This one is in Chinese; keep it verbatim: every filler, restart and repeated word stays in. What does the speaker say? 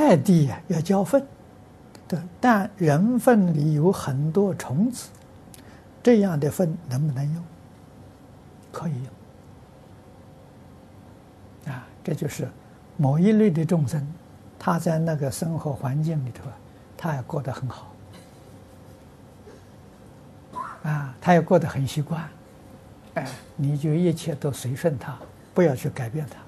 太低啊，要交粪，对，但人粪里有很多虫子，这样的粪能不能用？可以用啊，这就是某一类的众生，他在那个生活环境里头，他也过得很好啊，他也过得很习惯，哎，你就一切都随顺他，不要去改变他。